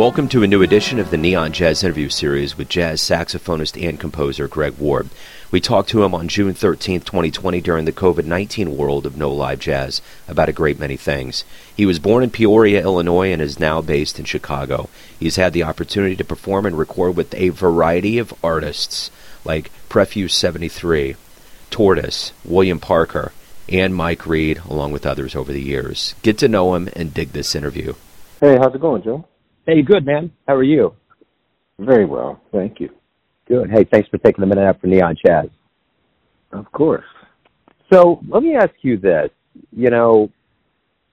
Welcome to a new edition of the Neon Jazz interview series with jazz saxophonist and composer Greg Ward. We talked to him on June 13, 2020 during the COVID-19 world of no live jazz about a great many things. He was born in Peoria, Illinois and is now based in Chicago. He's had the opportunity to perform and record with a variety of artists like Prefuse 73, Tortoise, William Parker, and Mike Reed, along with others over the years. Get to know him and dig this interview. Hey, how's it going, Joe? Hey, good, man. How are you? Very well, thank you. Good. Hey, thanks for taking a minute out for Neon Jazz. Of course. So let me ask you this. You know,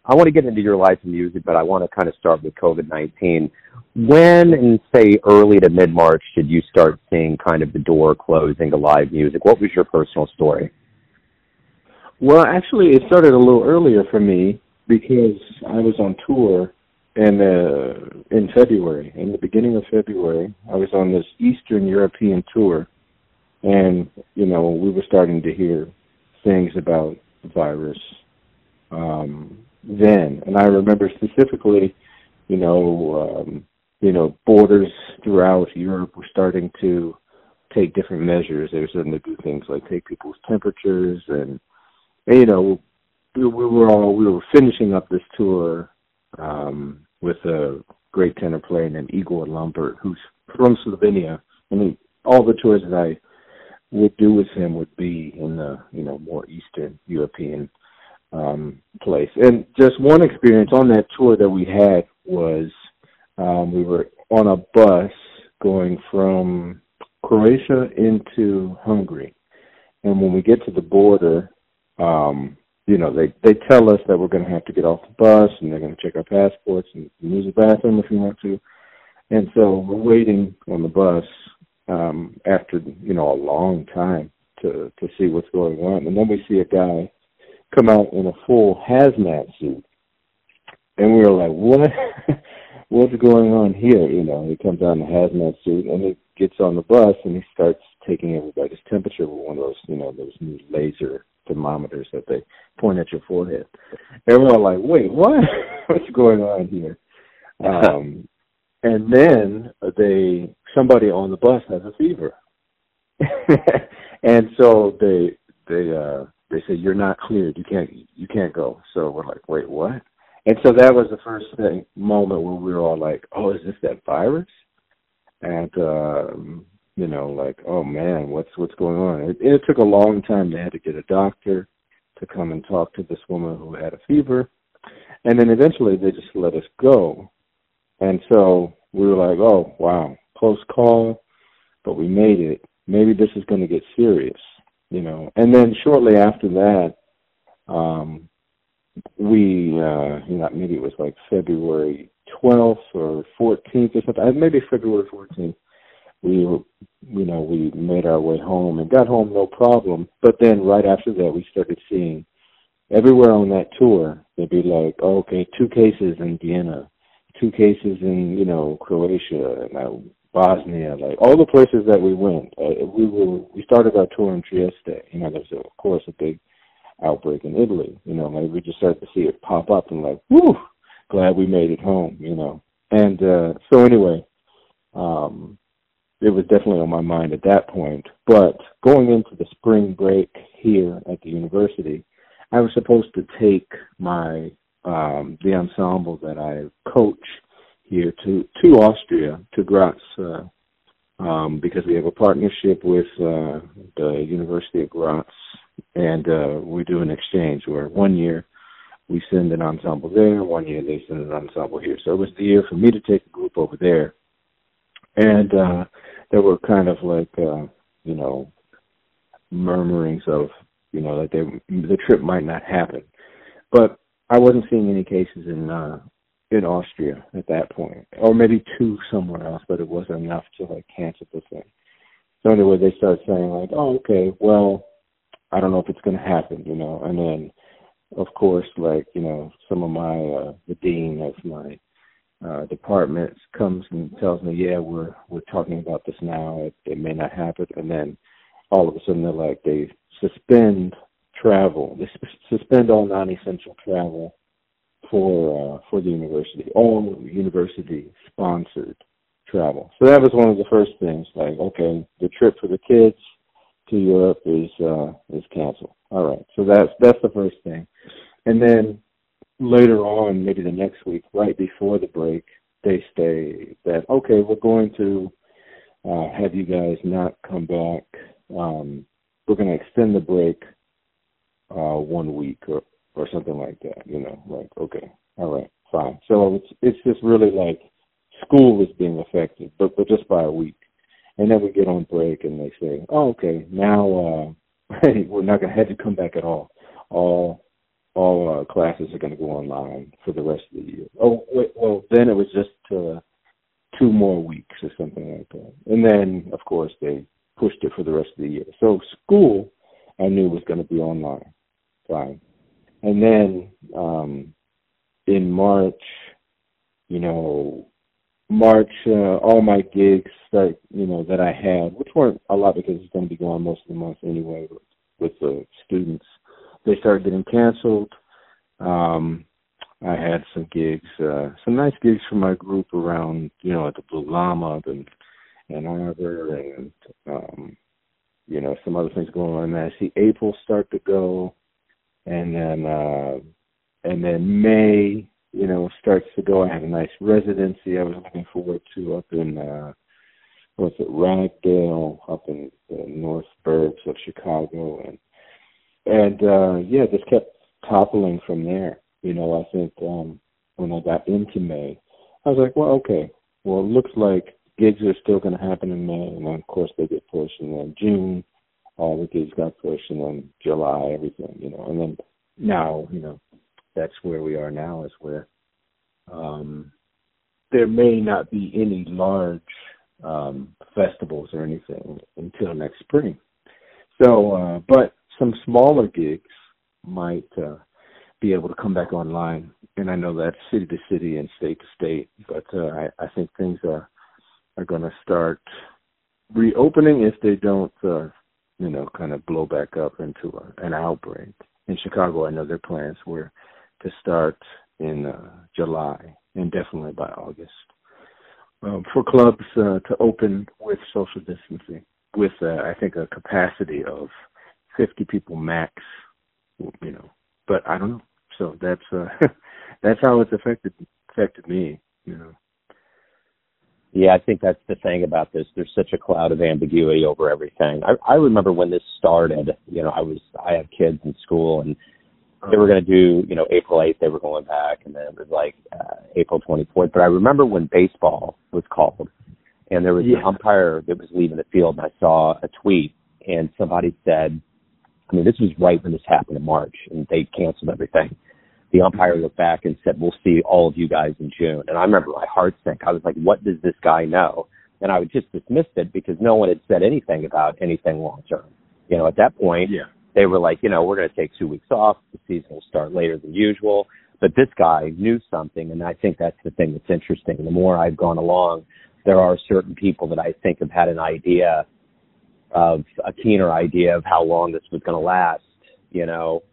I want to get into your life and music, but I want to kind of start with COVID-19. When, in, say, early to mid-March, did you start seeing kind of the door closing to live music? What was your personal story? Well, actually, it started a little earlier for me because I was on tour in February. In the beginning of February, I was on this Eastern European tour, and, you know, we were starting to hear things about the virus then. And I remember specifically, borders throughout Europe were starting to take different measures. They were starting to do things like take people's temperatures, and, you know, we were finishing up this tour with a great tenor player named Igor Lumbert, who's from Slovenia. I mean, all the tours that I would do with him would be in the, more Eastern European place. And just one experience on that tour that we had was we were on a bus going from Croatia into Hungary. And when we get to the border, they tell us that we're going to have to get off the bus and they're going to check our passports and use the bathroom if we want to. And so we're waiting on the bus after, a long time to see what's going on. And then we see a guy come out in a full hazmat suit. And we were like, what? What's going on here? He comes out in a hazmat suit and he gets on the bus and he starts taking everybody's temperature with one of those, those new laser thermometers that they point at your forehead. Everyone like, wait, what? What's going on here? And then somebody on the bus has a fever, and so they say you're not cleared. You can't go. So we're like, wait, what? And so that was the first moment where we were all like, oh, is this that virus? And oh man, what's going on? It took a long time. They had to get a doctor to come and talk to this woman who had a fever, and then eventually they just let us go. And so we were like, oh wow, close call, but we made it. Maybe this is going to get serious, And then shortly after that, maybe it was like February 12th or 14th or something. Maybe February 14th. We made our way home and got home no problem. But then right after that, we started seeing everywhere on that tour, they'd be like, oh, okay, 2 cases in Vienna, 2 cases in, Croatia and Bosnia, like all the places that we went. We started our tour in Trieste. There was, of course, a big outbreak in Italy. We just started to see it pop up and like, whew, glad we made it home, And so anyway, it was definitely on my mind at that point. But going into the spring break here at the university, I was supposed to take my the ensemble that I coach here to Austria, to Graz, because we have a partnership with the University of Graz, and we do an exchange where 1 year we send an ensemble there, 1 year they send an ensemble here. So it was the year for me to take a group over there. And there were kind of like, murmurings of, that the trip might not happen. But I wasn't seeing any cases in Austria at that point, or maybe 2 somewhere else, but it wasn't enough to, cancel the thing. So anyway, they started saying, oh, okay, well, I don't know if it's going to happen, And then, of course, some of my, the dean of my departments comes and tells me, yeah, we're talking about this now. It may not happen. And then all of a sudden they're like, they suspend travel. They suspend all non-essential travel for the university, all university-sponsored travel. So that was one of the first things, like, okay, the trip for the kids to Europe is canceled. All right, so that's the first thing. And then later on, maybe the next week, right before the break, they say that, okay, we're going to have you guys not come back. We're going to extend the break 1 week or something like that, you know, like, okay, all right, fine. So it's just really like school is being affected, but just by a week. And then we get on break and they say, oh, okay, now we're not going to have to come back at all. All classes are going to go online for the rest of the year. Oh, wait, well, then it was just 2 more weeks or something like that. And then, of course, they pushed it for the rest of the year. So school, I knew, was going to be online. Fine. And then in March, you know, all my gigs that, you know, that I had, which weren't a lot because it's going to be going most of the month anyway with the students, they started getting canceled. I had some gigs, some nice gigs for my group around, you know, at the Blue Llama and Ann Arbor and, you know, some other things going on. And I see April start to go, and then May, you know, starts to go. I had a nice residency I was looking forward to up in, Ragdale, up in the north burbs of Chicago. And this kept toppling from there. You know, I think when I got into May, I was like, well, okay, well, it looks like gigs are still going to happen in May. And then, of course, they get pushed. And then June, all the gigs got pushed. And then July, everything, you know. And then now, you know, that's where we are now, is where there may not be any large festivals or anything until next spring. So, but some smaller gigs might be able to come back online. And I know that's city to city and state to state, but I think things are going to start reopening if they don't, you know, kind of blow back up into an outbreak. In Chicago, I know their plans were to start in July and definitely by August for clubs to open with social distancing, with I think a capacity of 50 people max, you know. But I don't know. So that's that's how it's affected me, you know. Yeah, I think that's the thing about this. There's such a cloud of ambiguity over everything. I remember when this started. You know, I have kids in school, and they were going to do, you know, April 8th. They were going back, and then it was like April 24th. But I remember when baseball was called, and there was an umpire that was leaving the field, and I saw a tweet, and somebody said, I mean, this was right when this happened in March, and they canceled everything. The umpire looked back and said, we'll see all of you guys in June. And I remember my heart sank. I was like, what does this guy know? And I would just dismissed it because no one had said anything about anything long-term. You know, at that point, they were like, you know, we're going to take 2 weeks off. The season will start later than usual. But this guy knew something, and I think that's the thing that's interesting. The more I've gone along, there are certain people that I think have had an idea of a keener idea of how long this was going to last, you know.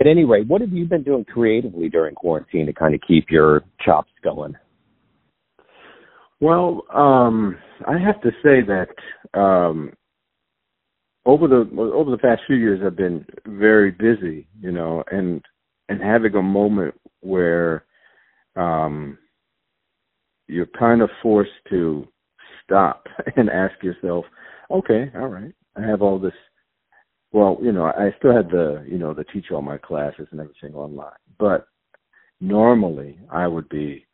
At any rate, what have you been doing creatively during quarantine to kind of keep your chops going? Well, I have to say that over the past few years, I've been very busy, you know, and having a moment where you're kind of forced to stop and ask yourself, okay, all right, I have all this. Well, you know, I still had the teach all my classes and everything online. But normally I would be,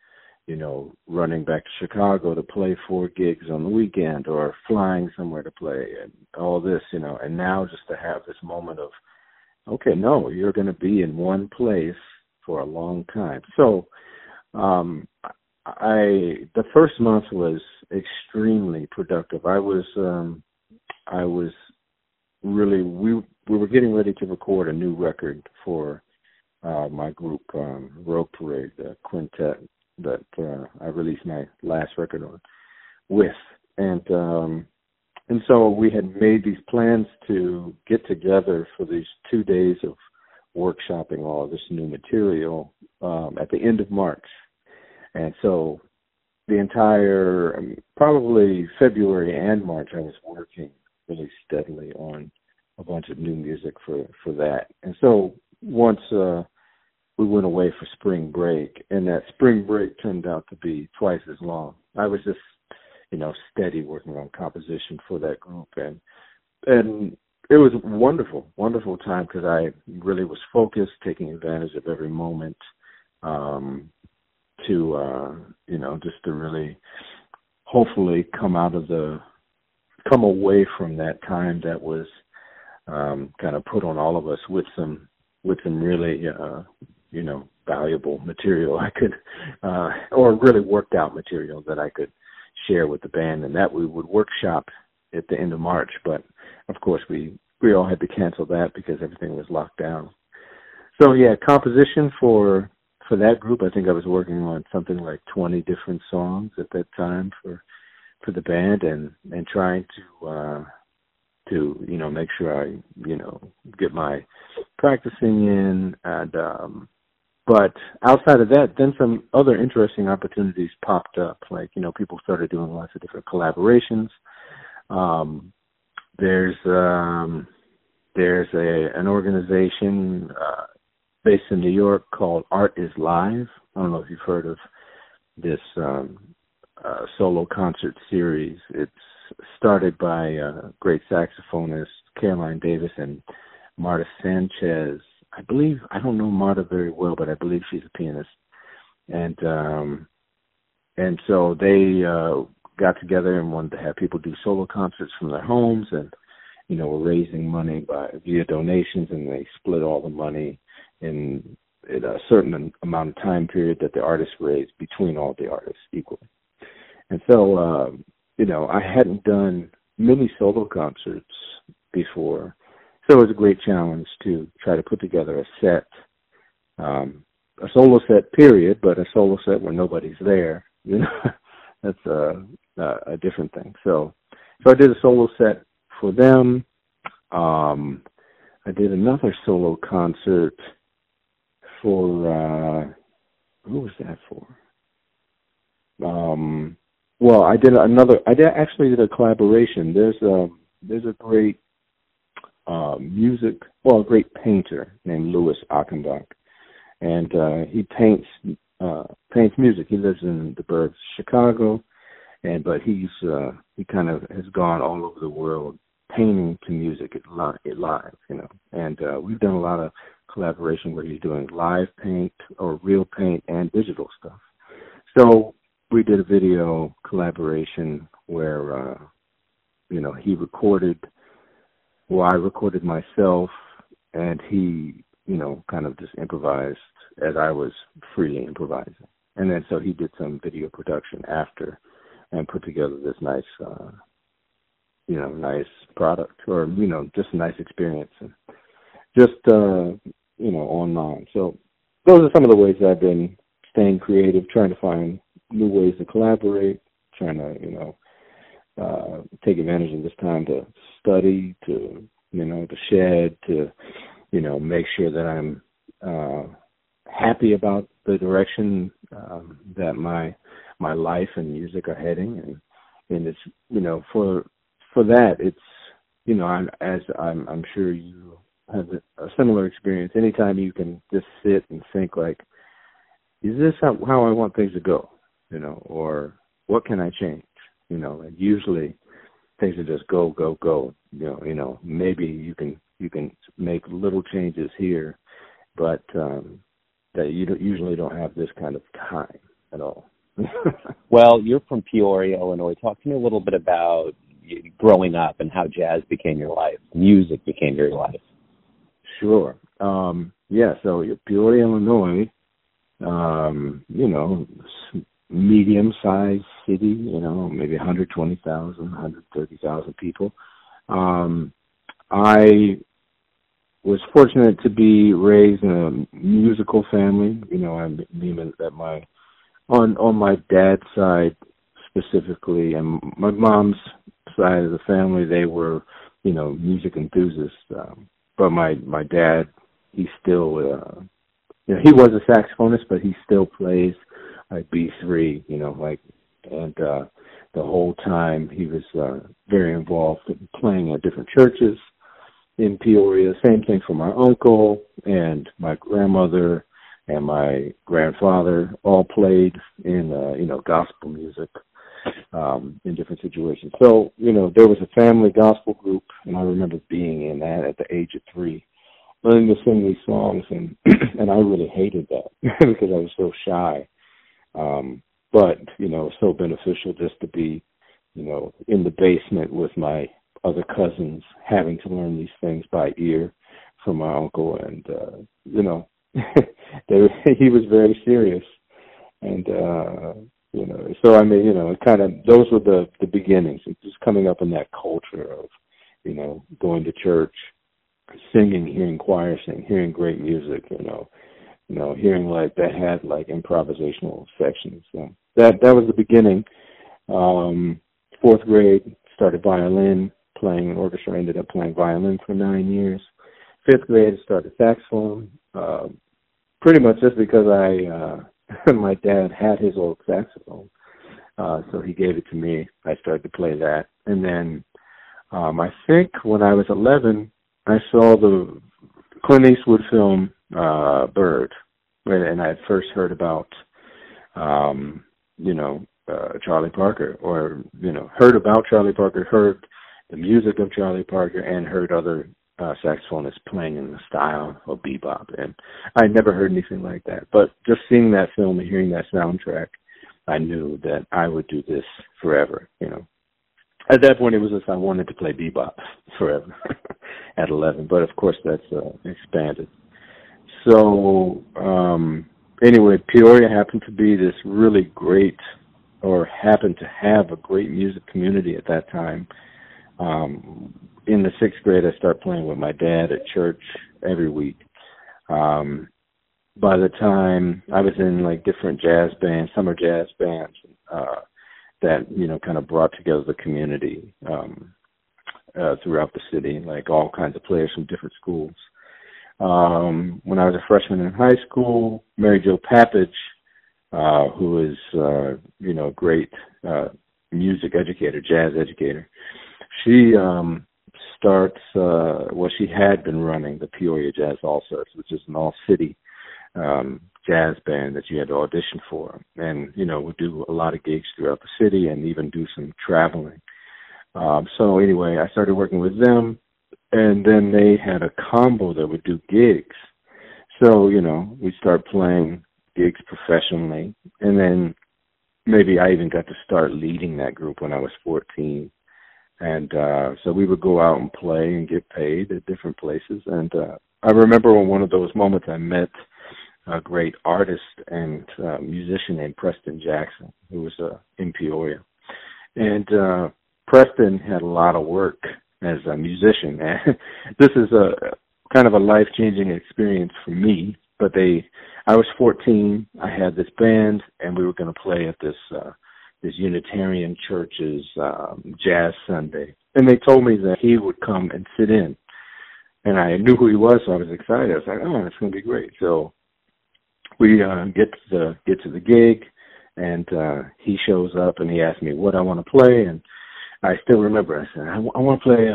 you know, running back to Chicago to play 4 gigs on the weekend or flying somewhere to play and all this, you know. And now just to have this moment of, okay, no, you're going to be in one place for a long time. So the first month was extremely productive. I was really, we were getting ready to record a new record for my group, Road Parade, the quintet that I released my last record on with. And so we had made these plans to get together for these 2 days of workshopping all of this new material at the end of March. And so the entire, probably February and March, I was working really steadily on a bunch of new music for that. And so once we went away for spring break, and that spring break turned out to be twice as long, I was just, steady working on composition for that group. And it was a wonderful, wonderful time because I really was focused, taking advantage of every moment just to really hopefully come away from that time that was kind of put on all of us with some really, valuable material I could, or really worked out material that I could share with the band, and that we would workshop at the end of March. But of course we all had to cancel that because everything was locked down. So yeah, composition for that group, I think I was working on something like 20 different songs at that time for the band, and trying to make sure I, get my practicing in. And but outside of that, then some other interesting opportunities popped up. Like, people started doing lots of different collaborations. There's an organization based in New York called Art is Live. I don't know if you've heard of this solo concert series. It's started by great saxophonist Caroline Davis and Marta Sanchez. I believe, I don't know Marta very well, but I believe she's a pianist. And so they got together and wanted to have people do solo concerts from their homes, and, were raising money via donations, and they split all the money in a certain amount of time period that the artists raised between all the artists equally. And so, I hadn't done many solo concerts before, so it was a great challenge to try to put together a set, a solo set period, but a solo set where nobody's there, that's a different thing. So I did a solo set for them. I did another solo concert for, who was that for? I actually did a collaboration. There's a great a great painter named Louis Achendock, and he paints music. He lives in the burbs, Chicago, but he kind of has gone all over the world painting to music live, and we've done a lot of collaboration where he's doing live paint or real paint and digital stuff. So we did a video collaboration where, I recorded myself, and he, kind of just improvised as I was freely improvising. And then so he did some video production after and put together this nice, nice product, or, just a nice experience, and just, online. So those are some of the ways that I've been staying creative, trying to find new ways to collaborate, trying to, take advantage of this time to study, to, to shed, to, make sure that I'm happy about the direction that my life and music are heading. And it's, for that, it's, I'm sure you have a similar experience. Anytime you can just sit and think like, is this how I want things to go? Or what can I change? And usually things are just go, go, go. Maybe you can make little changes here, but that you usually don't have this kind of time at all. Well, you're from Peoria, Illinois. Talk to me a little bit about growing up and how jazz became your life, music became your life. Sure. So Peoria, Illinois, medium-sized city, maybe 120,000, 130,000 people. I was fortunate to be raised in a musical family. On my dad's side specifically, and my mom's side of the family, they were, music enthusiasts. But my dad he's still, you know, he was a saxophonist, but he still plays like B3, you know, like, and the whole time he was very involved in playing at different churches in Peoria. Same thing for my uncle and my grandmother and my grandfather, all played in, you know, gospel music in different situations. So, you know, there was a family gospel group, and I remember being in that at the age of 3, learning to sing these songs, and I really hated that because I was so shy. But, you know, so beneficial just to be, you know, in the basement with my other cousins, having to learn these things by ear from my uncle. And, you know, he was very serious. And, you know, so, I mean, you know, it kind of, those were the beginnings. It's just coming up in that culture of, you know, going to church, singing, hearing choir sing, hearing great music, you know, hearing like that had like improvisational sections. So that was the beginning. 4th grade, started violin, playing an orchestra, ended up playing violin for 9 years. 5th grade, started saxophone, pretty much just because my dad had his old saxophone. So he gave it to me. I started to play that. And then I think when I was 11, I saw the Clint Eastwood film, Bird, and I first heard about, you know, Charlie Parker, or, you know, heard about Charlie Parker, heard the music of Charlie Parker, and heard other saxophonists playing in the style of bebop. And I never heard anything like that. But just seeing that film and hearing that soundtrack, I knew that I would do this forever, you know. At that point, it was just I wanted to play bebop forever at 11. But, of course, that's expanded. So, anyway, Peoria happened to be this really great, or happened to have a great music community at that time. In the 6th grade, I started playing with my dad at church every week. By the time I was in, like, different jazz bands, summer jazz bands, that, you know, kind of brought together the community throughout the city, like all kinds of players from different schools. When I was a freshman in high school, Mary Jill Pappage, who is, you know, a great music educator, jazz educator, she she had been running the Peoria Jazz All Sorts, which is an all-city jazz band that you had to audition for. And, you know, we do a lot of gigs throughout the city and even do some traveling. So anyway, I started working with them, and then they had a combo that would do gigs. So, you know, we start playing gigs professionally, and then maybe I even got to start leading that group when I was 14. And so we would go out and play and get paid at different places. And I remember in one of those moments I met a great artist and musician named Preston Jackson, who was in Peoria. And Preston had a lot of work as a musician. And this is a kind of a life-changing experience for me. But I was 14, I had this band, and we were going to play at this Unitarian Church's Jazz Sunday. And they told me that he would come and sit in. And I knew who he was, so I was excited. I was like, oh, it's going to be great. So we get to the gig, and he shows up, and he asked me what I want to play, and I still remember. I said, I want to play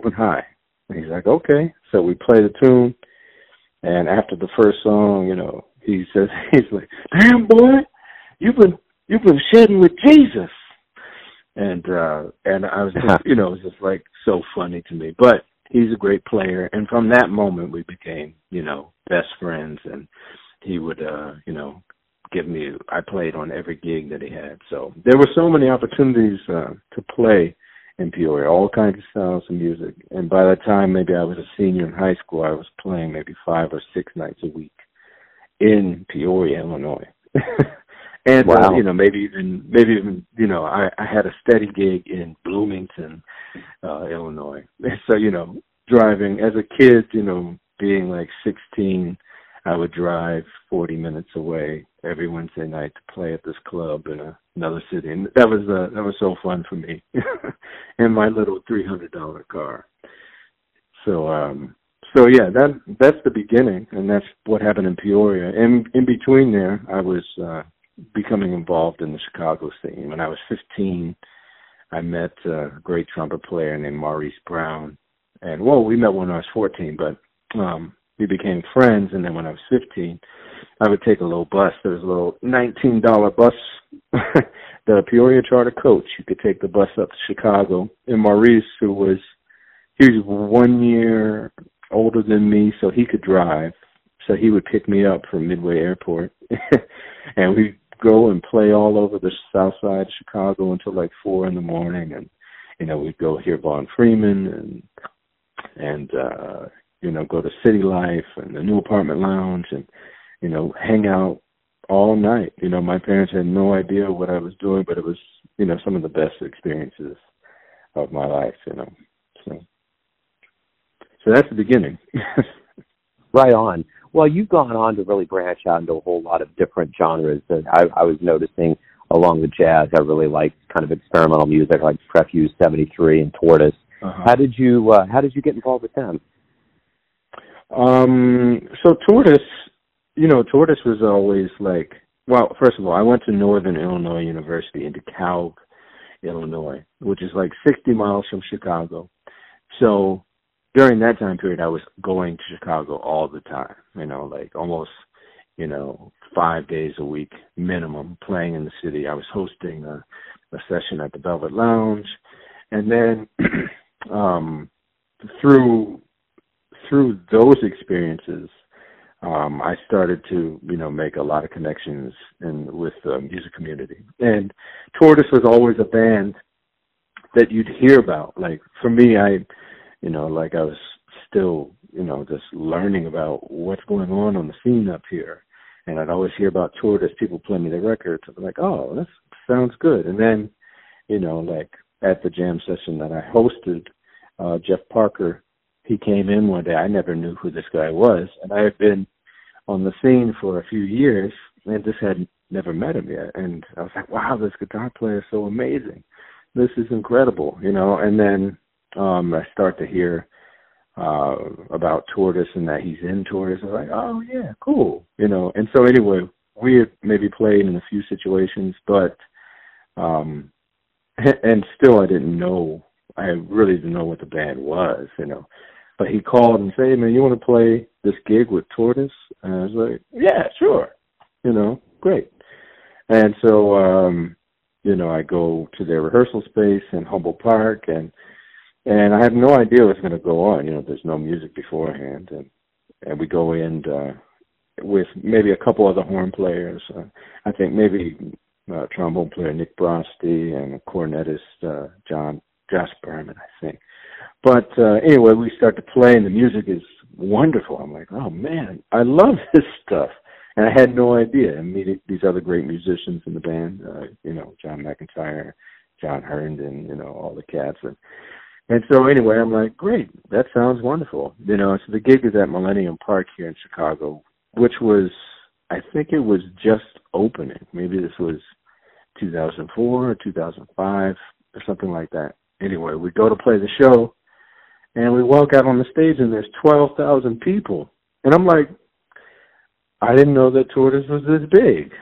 Groovin' High. And he's like, okay. So we play the tune, and after the first song, you know, he's like, damn, boy, you've been shedding with Jesus. And I was just, you know, it was just like so funny to me. But he's a great player, and from that moment we became, you know, best friends, and he would, you know, give me, I played on every gig that he had. So there were so many opportunities to play in Peoria, all kinds of styles of music. And by the time maybe I was a senior in high school, I was playing maybe 5 or 6 nights a week in Peoria, Illinois. And, wow. You know, maybe even, you know, I had a steady gig in Bloomington, Illinois. So, you know, driving as a kid, you know, being like 16, I would drive 40 minutes away every Wednesday night to play at this club in another city. And that was so fun for me in my little $300 car. So So yeah, that's the beginning, and that's what happened in Peoria. And in between there, I was becoming involved in the Chicago scene. When I was 15, I met a great trumpet player named Maurice Brown. And, well, we met when I was 14, but we became friends. And then when I was 15, I would take a little bus. There was a little $19 bus, the Peoria Charter Coach. You could take the bus up to Chicago. And Maurice, he was 1 year older than me, so he could drive. So he would pick me up from Midway Airport, and we'd go and play all over the south side of Chicago until like 4 a.m. And, you know, we'd go hear Vaughn Freeman and you know, go to City Life and the New Apartment Lounge and, you know, hang out all night. You know, my parents had no idea what I was doing, but it was, you know, some of the best experiences of my life, you know. So that's the beginning. Right on. Well, you've gone on to really branch out into a whole lot of different genres that I was noticing along with jazz. I really like kind of experimental music like Prefuse 73 and Tortoise. Uh-huh. How did you get involved with them? So Tortoise was always like, well, first of all, I went to Northern Illinois University in DeKalb, Illinois, which is like 60 miles from Chicago. So during that time period, I was going to Chicago all the time, you know, like almost, you know, 5 days a week minimum playing in the city. I was hosting a session at the Velvet Lounge. And then through those experiences, I started to, you know, make a lot of connections with the music community. And Tortoise was always a band that you'd hear about. Like for me, I was still, you know, just learning about what's going on the scene up here. And I'd always hear about Tortoise. People play me their records. I'm like, oh, that sounds good. And then, you know, like at the jam session that I hosted, Jeff Parker, he came in one day. I never knew who this guy was. And I had been on the scene for a few years and just had never met him yet. And I was like, wow, this guitar player is so amazing. This is incredible, you know. And then I start to hear about Tortoise and that he's in Tortoise. I was like, oh, yeah, cool, you know. And so anyway, we had maybe played in a few situations, but and still I didn't know. I really didn't know what the band was, you know. But he called and said, hey, man, you want to play this gig with Tortoise? And I was like, yeah, sure, you know, great. And so, you know, I go to their rehearsal space in Humble Park, and I have no idea what's going to go on. You know, there's no music beforehand. And we go in with maybe a couple other horn players. I think maybe trombone player Nick Broste and cornetist John Jasperman, I think. But anyway, we start to play, and the music is wonderful. I'm like, oh, man, I love this stuff. And I had no idea. And meeting these other great musicians in the band, you know, John McEntire, John Herndon, you know, all the cats. And so anyway, I'm like, great, that sounds wonderful. You know, so the gig is at Millennium Park here in Chicago, which was, I think it was just opening. Maybe this was 2004 or 2005 or something like that. Anyway, we go to play the show, and we walk out on the stage, and there's 12,000 people. And I'm like, I didn't know that Tortoise was this big.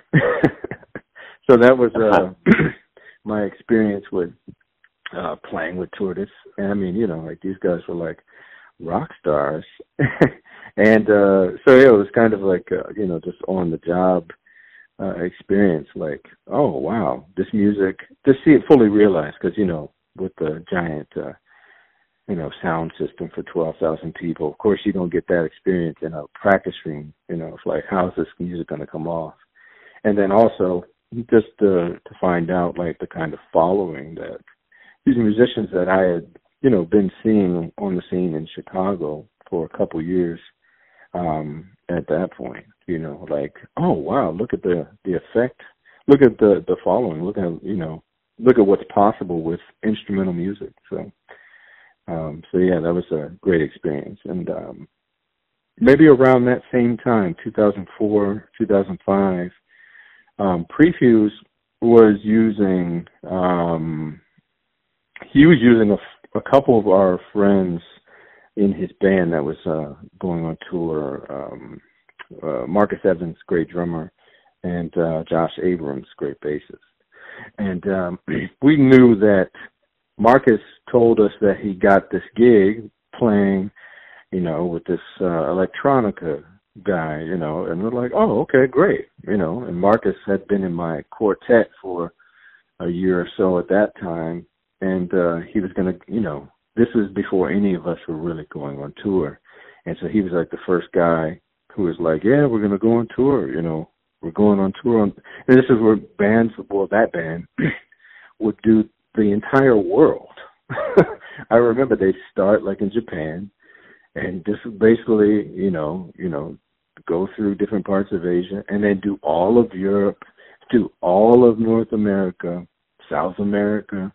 So that was my experience with playing with Tortoise. And I mean, you know, like these guys were like rock stars. And so yeah, it was kind of like, you know, just on the job experience, like, oh, wow, this music, to see it fully realized, because, you know, with the giant, you know, sound system for 12,000 people, of course you don't get that experience in a practice room. You know, it's like, how's this music going to come off? And then also just to find out like the kind of following that these musicians that I had, you know, been seeing on the scene in Chicago for a couple years at that point, you know, like, oh, wow, look at the effect, look at the following, look at, you know, look at what's possible with instrumental music. So yeah, that was a great experience. And maybe around that same time, 2004, 2005, Prefuse was using... He was using a couple of our friends in his band that was going on tour, Marcus Evans, great drummer, and Josh Abrams, great bassist. And we knew that Marcus told us that he got this gig playing, you know, with this electronica guy, you know, and we're like, oh, okay, great, you know. And Marcus had been in my quartet for a year or so at that time, and he was going to, you know, this was before any of us were really going on tour. And so he was like the first guy who was like, yeah, we're going to go on tour, you know. We're going on tour. And this is where bands, well, that band would do the entire world. I remember they'd start like in Japan and just basically, you know, go through different parts of Asia and then do all of Europe, do all of North America, South America.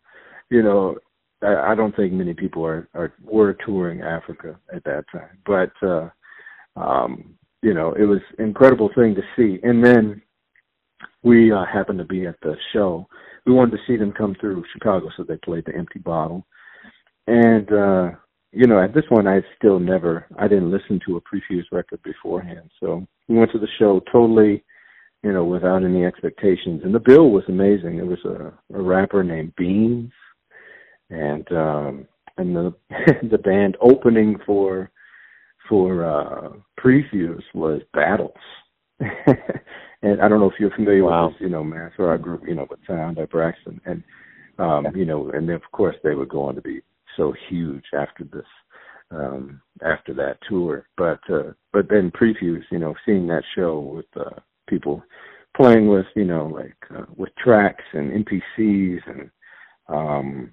You know, I don't think many people were touring Africa at that time. But, you know, it was an incredible thing to see. And then we happened to be at the show. We wanted to see them come through Chicago, so they played The Empty Bottle. And, you know, at this one, I didn't listen to a Prefuse record beforehand. So we went to the show totally, you know, without any expectations. And the bill was amazing. It was a rapper named Beans. And the band opening for Prefuse was Battles. And I don't know if you're familiar with this, you know, Mass or our group, you know, with Sound at Braxton. And, you know, and then, of course, they were going to be so huge after this, after that tour. But then Prefuse, you know, seeing that show with people playing with, you know, like with tracks and MPCs and,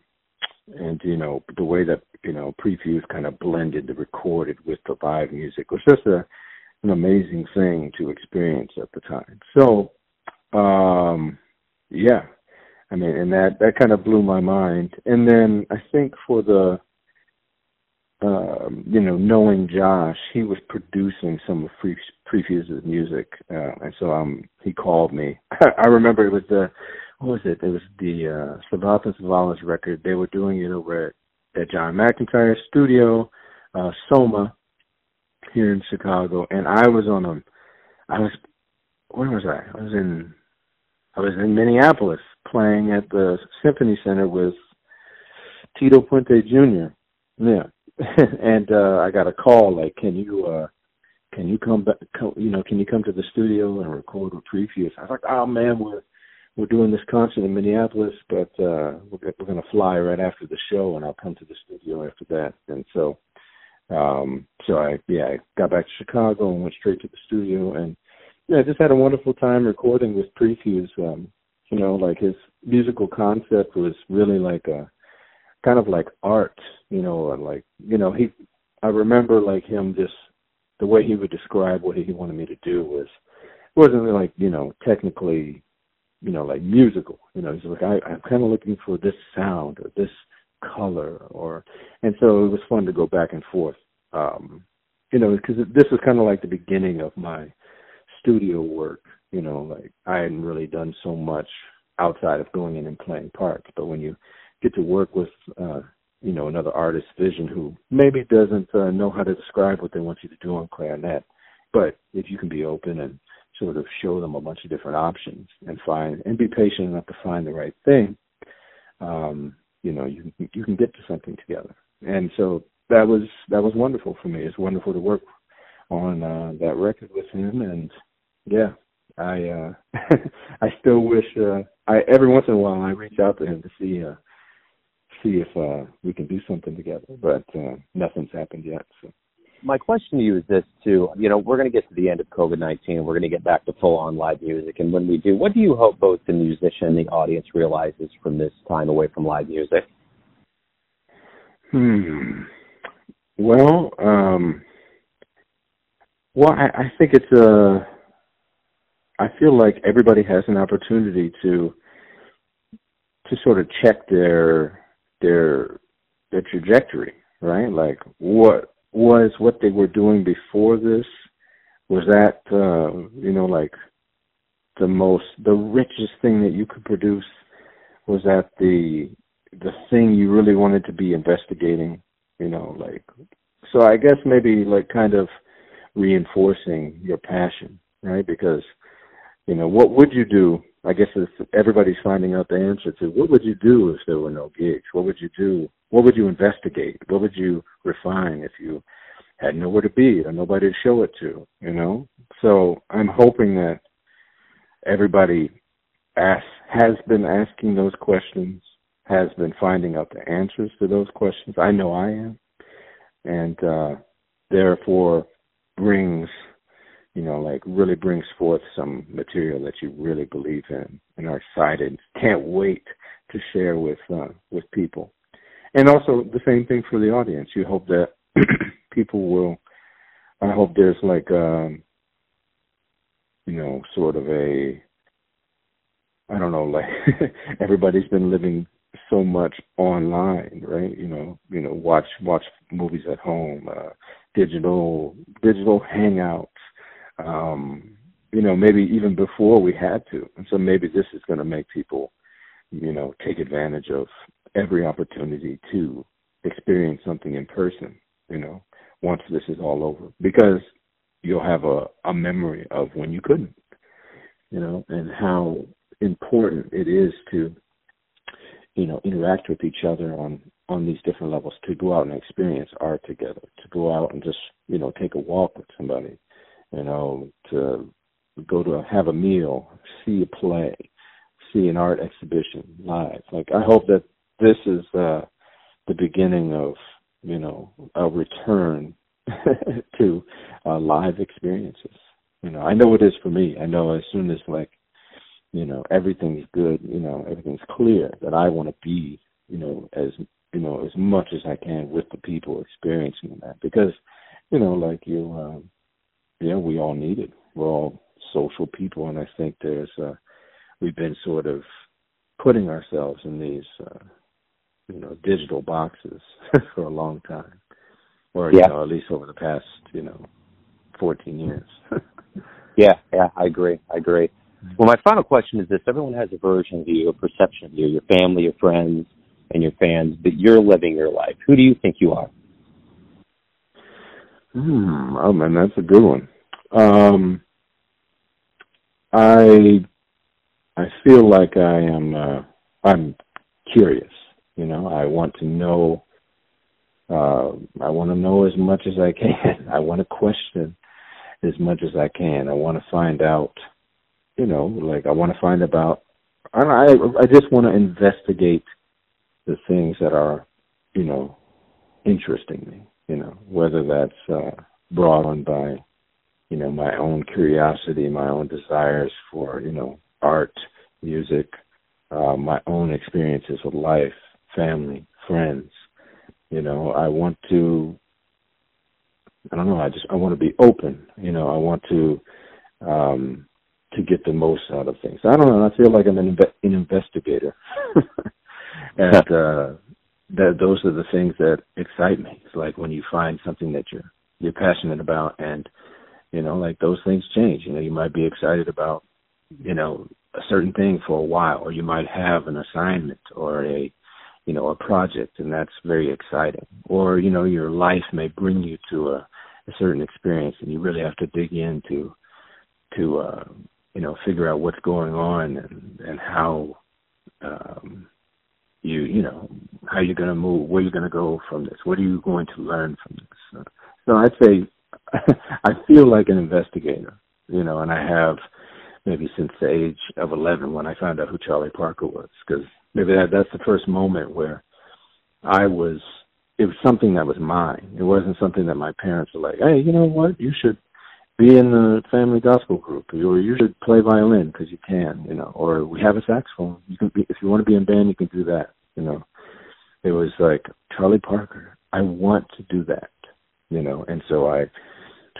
you know, the way that, you know, Prefuse kind of blended the recorded with the live music was just an amazing thing to experience at the time. So, yeah, I mean, and that kind of blew my mind. And then I think for the, you know, knowing Josh, he was producing some of Prefuse's music. And so he called me. I remember it was the Sabathas Wallace record. They were doing it over at John McEntire's studio, Soma, here in Chicago. And I was in Minneapolis playing at the Symphony Center with Tito Puente Jr. Yeah. And I got a call like, can you come back, you know, can you come to the studio and record with Prefuse? I was like, oh man, we're doing this concert in Minneapolis, but we're going to fly right after the show, and I'll come to the studio after that. And so I got back to Chicago and went straight to the studio, and yeah, just had a wonderful time recording with Prefuse. You know, like his musical concept was really like a kind of like art, you know, and like, you know, I remember like him just the way he would describe what he wanted me to do was, it wasn't really like, you know, technically, you know, like musical, you know, he's like, I'm kind of looking for this sound or this color and so it was fun to go back and forth, you know, because this was kind of like the beginning of my studio work, you know, like I hadn't really done so much outside of going in and playing parts, but when you get to work with, you know, another artist's vision who maybe doesn't know how to describe what they want you to do on clarinet, but if you can be open and sort of show them a bunch of different options and be patient enough to find the right thing, you know, you can get to something together. And so that was wonderful for me. It's wonderful to work on that record with him. And yeah, I still wish every once in a while I reach out to him to see if we can do something together, but nothing's happened yet. So. My question to you is this, too. You know, we're going to get to the end of COVID-19, and we're going to get back to full-on live music. And when we do, what do you hope both the musician and the audience realizes from this time away from live music? Well, I think it's I feel like everybody has an opportunity to sort of check their trajectory, right? Like what they were doing before this, was that you know, like the richest thing that you could produce? Was that the thing you really wanted to be investigating? You know, like So I guess maybe like kind of reinforcing your passion, right? Because, you know, what would you do? I guess everybody's finding out the answer to what would you do if there were no gigs? What would you do? What would you investigate? What would you refine if you had nowhere to be or nobody to show it to, you know? So I'm hoping that everybody has been asking those questions, has been finding out the answers to those questions. I know I am. And therefore brings, you know, like really brings forth some material that you really believe in and are excited, can't wait to share with people. And also the same thing for the audience. You hope that people will, I hope there's like, you know, sort of a, I don't know, like everybody's been living so much online, right? You know, watch movies at home, digital hangouts, you know, maybe even before we had to. And so maybe this is going to make people, you know, take advantage of every opportunity to experience something in person, you know, once this is all over, because you'll have a memory of when you couldn't, you know, and how important it is to, you know, interact with each other on these different levels, to go out and experience art together, to go out and just, you know, take a walk with somebody, you know, to go to have a meal, see a play, see an art exhibition live. Like, I hope that this is the beginning of, you know, a return to live experiences. You know, I know it is for me. I know as soon as, like, you know, everything's good, you know, everything's clear, that I want to be, you know, as much as I can with the people experiencing that. Because, you know, like you, yeah, we all need it. We're all social people. And I think there's, we've been sort of putting ourselves in these, you know, digital boxes for a long time. Or, yeah, you know, at least over the past, you know, 14 years. Yeah, I agree. Well, my final question is this. Everyone has a version of you, a perception of you, your family, your friends, and your fans, but you're living your life. Who do you think you are? Oh, man, that's a good one. I feel like I am, I'm curious, you know. I want to know as much as I can. I want to question as much as I can. I want to find out. You know, like I want to find about, I just want to investigate the things that are, you know, interesting me, you know, whether that's brought on by, you know, my own curiosity, my own desires for, you know, art, music, my own experiences with life, family, friends. You know, I want to be open, you know, I want to get the most out of things. I don't know. I feel like I'm an investigator. And those are the things that excite me. It's like when you find something that you're passionate about, and, you know, like those things change. You know, you might be excited about, you know, a certain thing for a while, or you might have an assignment or a, you know, a project, and that's very exciting. Or, you know, your life may bring you to a certain experience, and you really have to dig into you know, figure out what's going on and how you know, how you're going to move, where you're going to go from this, what are you going to learn from this. So I'd say I feel like an investigator, you know, and I have maybe since the age of 11 when I found out who Charlie Parker was, because maybe that's the first moment where it was something that was mine. It wasn't something that my parents were like, hey, you know what, you should be in the family gospel group, or you should play violin because you can, you know, or we have a saxophone. You can be, if you want to be in band, you can do that, you know. It was like, Charlie Parker, I want to do that, you know. And so I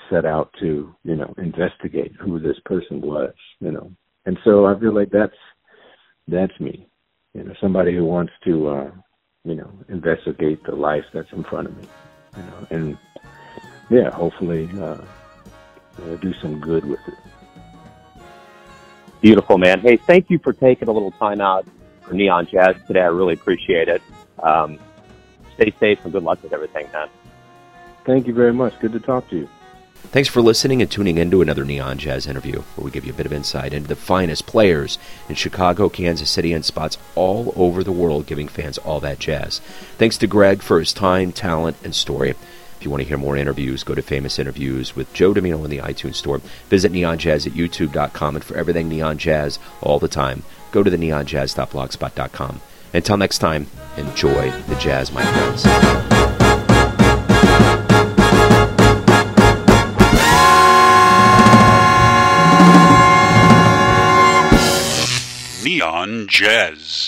set out to, you know, investigate who this person was, you know. And so I feel like that's me, you know, somebody who wants to, you know, investigate the life that's in front of me, you know. And, yeah, hopefully do some good with it. Beautiful, man. Hey, thank you for taking a little time out for Neon Jazz today. I really appreciate it. Stay safe and good luck with everything, man. Thank you very much. Good to talk to you. Thanks for listening and tuning in to another Neon Jazz interview, where we give you a bit of insight into the finest players in Chicago, Kansas City, and spots all over the world, giving fans all that jazz. Thanks to Greg for his time, talent, and story. If you want to hear more interviews, go to Famous Interviews with Joe Domino in the iTunes Store. Visit neonjazz at youtube.com. And for everything Neon Jazz all the time, go to the neonjazz.blogspot.com. Until next time, enjoy the jazz, my friends. Neon Jazz.